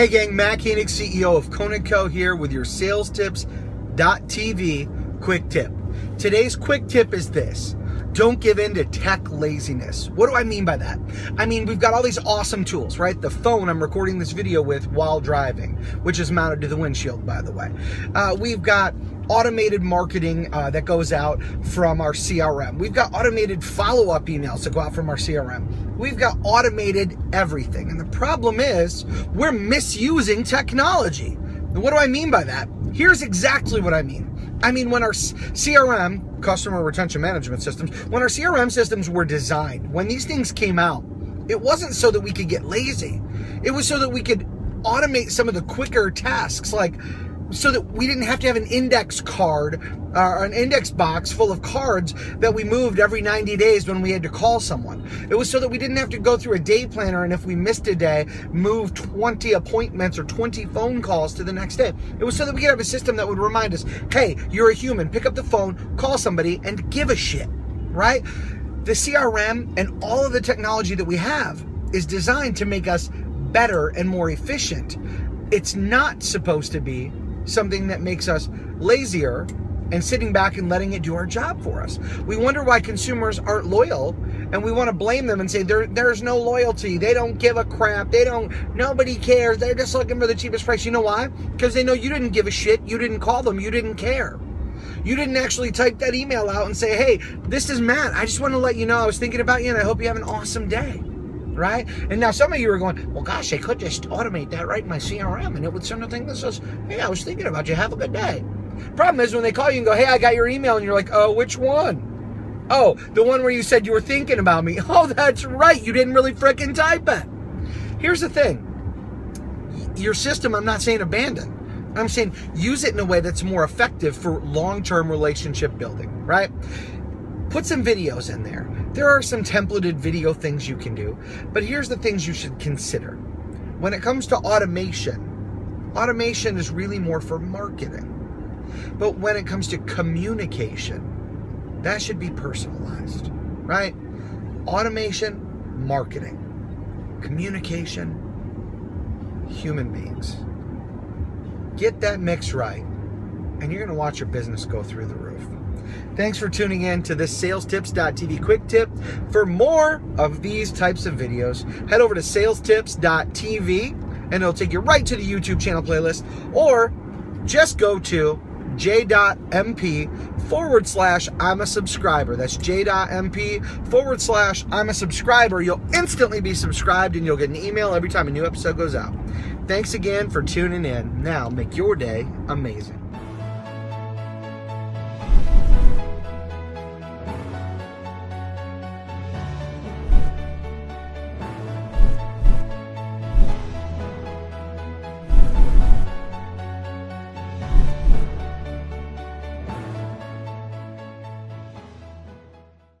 Hey gang, Matt Koenig, CEO of Koenig Co here with your salestips.tv quick tip. Today's quick tip is this: don't give in to tech laziness. What do I mean by that? I mean, we've got all these awesome tools, right? The phone I'm recording this video with while driving, which is mounted to the windshield, by the way. We've got automated marketing that goes out from our CRM. We've got automated follow-up emails that go out from our CRM. We've got automated everything. And the problem is we're misusing technology. And what do I mean by that? Here's exactly what I mean. I mean, when our CRM, customer retention management systems, when our CRM systems were designed, when these things came out, it wasn't so that we could get lazy. It was so that we could automate some of the quicker tasks, like so that we didn't have to have an index card or an index box full of cards that we moved every 90 days when we had to call someone. It was so that we didn't have to go through a day planner and if we missed a day, move 20 appointments or 20 phone calls to the next day. It was so that we could have a system that would remind us, hey, you're a human, pick up the phone, call somebody, and give a shit, right? The CRM and all of the technology that we have is designed to make us better and more efficient. It's not supposed to be something that makes us lazier and sitting back and letting it do our job for us. We wonder why consumers aren't loyal, and we want to blame them and say there's no loyalty, they don't give a crap, nobody cares, they're just looking for the cheapest price. You know why? Because they know you didn't give a shit, you didn't call them, you didn't care. You didn't actually type that email out and say, hey, this is Matt, I just want to let you know I was thinking about you and I hope you have an awesome day. Right? And now some of you are going, well, gosh, I could just automate that right in my CRM and it would send a thing that says, hey, I was thinking about you, have a good day. Problem is when they call you and go, hey, I got your email, and you're like, oh, which one? Oh, the one where you said you were thinking about me. Oh, that's right, you didn't really frickin' type it. Here's the thing. Your system, I'm not saying abandon. I'm saying use it in a way that's more effective for long-term relationship building, right? Put some videos in there. There are some templated video things you can do, but here's the things you should consider. When it comes to automation, automation is really more for marketing. But when it comes to communication, that should be personalized, right? Automation, marketing. Communication, human beings. Get that mix right, and you're gonna watch your business go through the roof. Thanks for tuning in to this salestips.tv quick tip. For more of these types of videos, head over to salestips.tv and it'll take you right to the YouTube channel playlist, or just go to j.mp/I'm a subscriber. That's j.mp/I'm a subscriber. You'll instantly be subscribed and you'll get an email every time a new episode goes out. Thanks again for tuning in. Now make your day amazing.